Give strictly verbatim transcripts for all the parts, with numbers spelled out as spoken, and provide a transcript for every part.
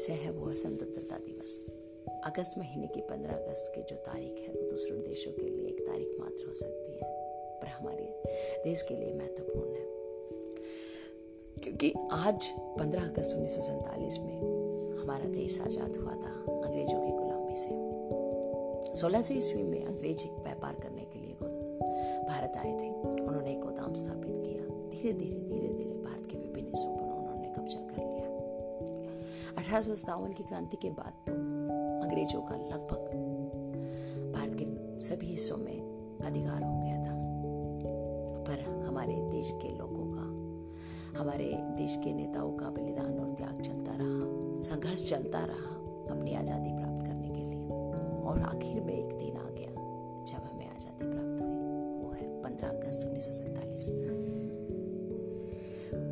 विषय है वो है स्वतंत्रता दिवस। अगस्त महीने की पंद्रह अगस्त की जो तारीख है वो दूसरे देशों के लिए एक तारीख मात्र हो सकती है, पर हमारे देश के लिए महत्वपूर्ण है, क्योंकि आज पंद्रह अगस्त उन्नीस सौ सैंतालीस में हमारा देश आज़ाद हुआ था अंग्रेजों की गुलामी से। सोलह सौ ईस्वी में अंग्रेज व्यापार करने के लिए भारत आए थे। उन्होंने एक गोदाम स्थापित किया। धीरे धीरे धीरे धीरे भारत के विभिन्न हिस्सों पर उन्होंने कब्जा कर लिया। अठारह सौ सत्तावन की क्रांति के बाद तो अंग्रेजों का लगभग भारत के सभी हिस्सों में अधिकार हो गया था, पर हमारे देश के लोगों का, हमारे देश के नेताओं का बलिदान और त्याग चलता रहा, संघर्ष चलता रहा अपनी आज़ादी प्राप्त करने के लिए। और आखिर में एक दिन आ गया जब हमें आज़ादी प्राप्त हुई, वो है पंद्रह अगस्त उन्नीस सौ सैंतालीस।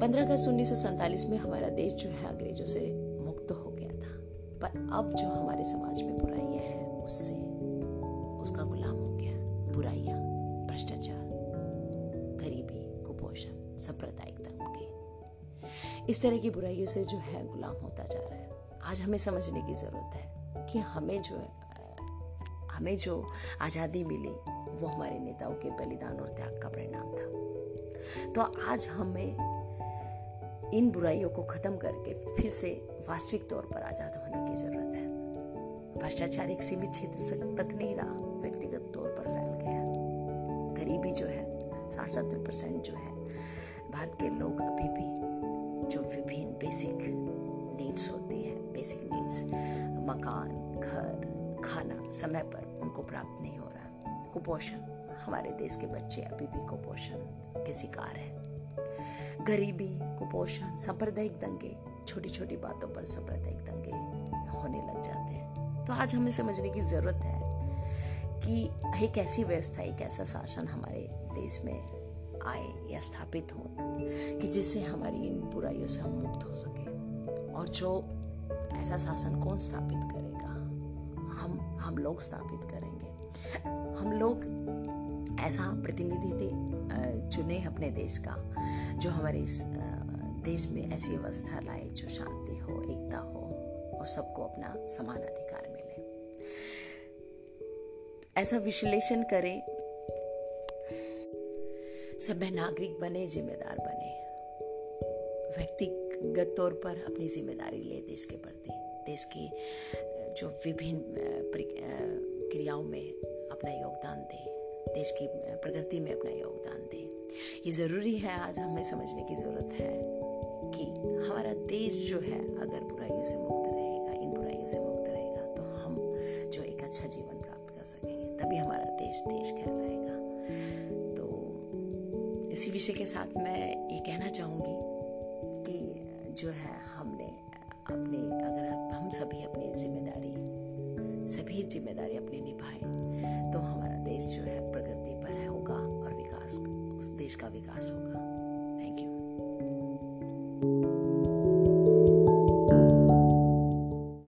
पंद्रह अगस्त उन्नीस सौ सैंतालीस में हमारा देश जो है अंग्रेजों से मुक्त हो गया था, पर अब जो हमारे समाज में बुराइयां हैं उससे उसका गुलाम हो गया। बुराइयां, भ्रष्टाचार, गरीबी, कुपोषण, सांप्रदायिक दंगे, इस तरह की बुराइयों से जो है गुलाम होता जा रहा है। आज हमें समझने की जरूरत है कि हमें जो है हमें जो आज़ादी मिली वो हमारे नेताओं के बलिदान और त्याग का परिणाम था। तो आज हमें इन बुराइयों को खत्म करके फिर से वास्तविक तौर पर आज़ाद होने की ज़रूरत है। भ्रष्टाचार एक सीमित क्षेत्र तक नहीं रहा, व्यक्तिगत तौर पर फैल गया। गरीबी जो है साठ सत्तर परसेंट जो है भारत के लोग अभी भी जो विभिन्न बेसिक नीड्स होती हैं, बेसिक नीड्स मकान, घर, खाना समय पर उनको प्राप्त नहीं हो रहा। कुपोषण, हमारे देश के बच्चे अभी भी कुपोषण के शिकार हैं। गरीबी, कुपोषण, सांप्रदायिक दंगे, छोटी छोटी बातों पर सांप्रदायिक दंगे होने लग जाते हैं। तो आज हमें समझने की ज़रूरत है कि एक ऐसी व्यवस्था, एक ऐसा शासन हमारे देश में आए या स्थापित हो कि जिससे हमारी इन बुराइयों से हम मुक्त हो सकें। और जो ऐसा शासन कौन स्थापित करेगा? हम हम लोग स्थापित करेंगे। हम लोग ऐसा प्रतिनिधि चुने अपने देश का जो हमारे इस देश में ऐसी व्यवस्था लाए जो शांति हो, एकता हो और सबको अपना समान अधिकार मिले। ऐसा विश्लेषण करें, सब नागरिक बने, जिम्मेदार बने, व्यक्तिगत तौर पर अपनी जिम्मेदारी ले देश के प्रति, देश की जो विभिन्न क्रियाओं में अपना योगदान दे, देश की प्रगति में अपना योगदान दे। ये ज़रूरी है। आज हमें समझने की ज़रूरत है कि हमारा देश जो है अगर बुराइयों से मुक्त रहेगा, इन बुराइयों से मुक्त रहेगा, तो हम जो एक अच्छा जीवन प्राप्त कर सकेंगे, तभी हमारा देश देश कहलाएगा। तो इसी विषय के साथ मैं ये कहना चाहूँगी कि जो है हमने अपने अगर हम सभी अपनी जिम्मेदारी सभी जिम्मेदारी अपनी निभाएं तो हमारा देश जो है प्रगति पर होगा और विकास, उस देश का विकास होगा।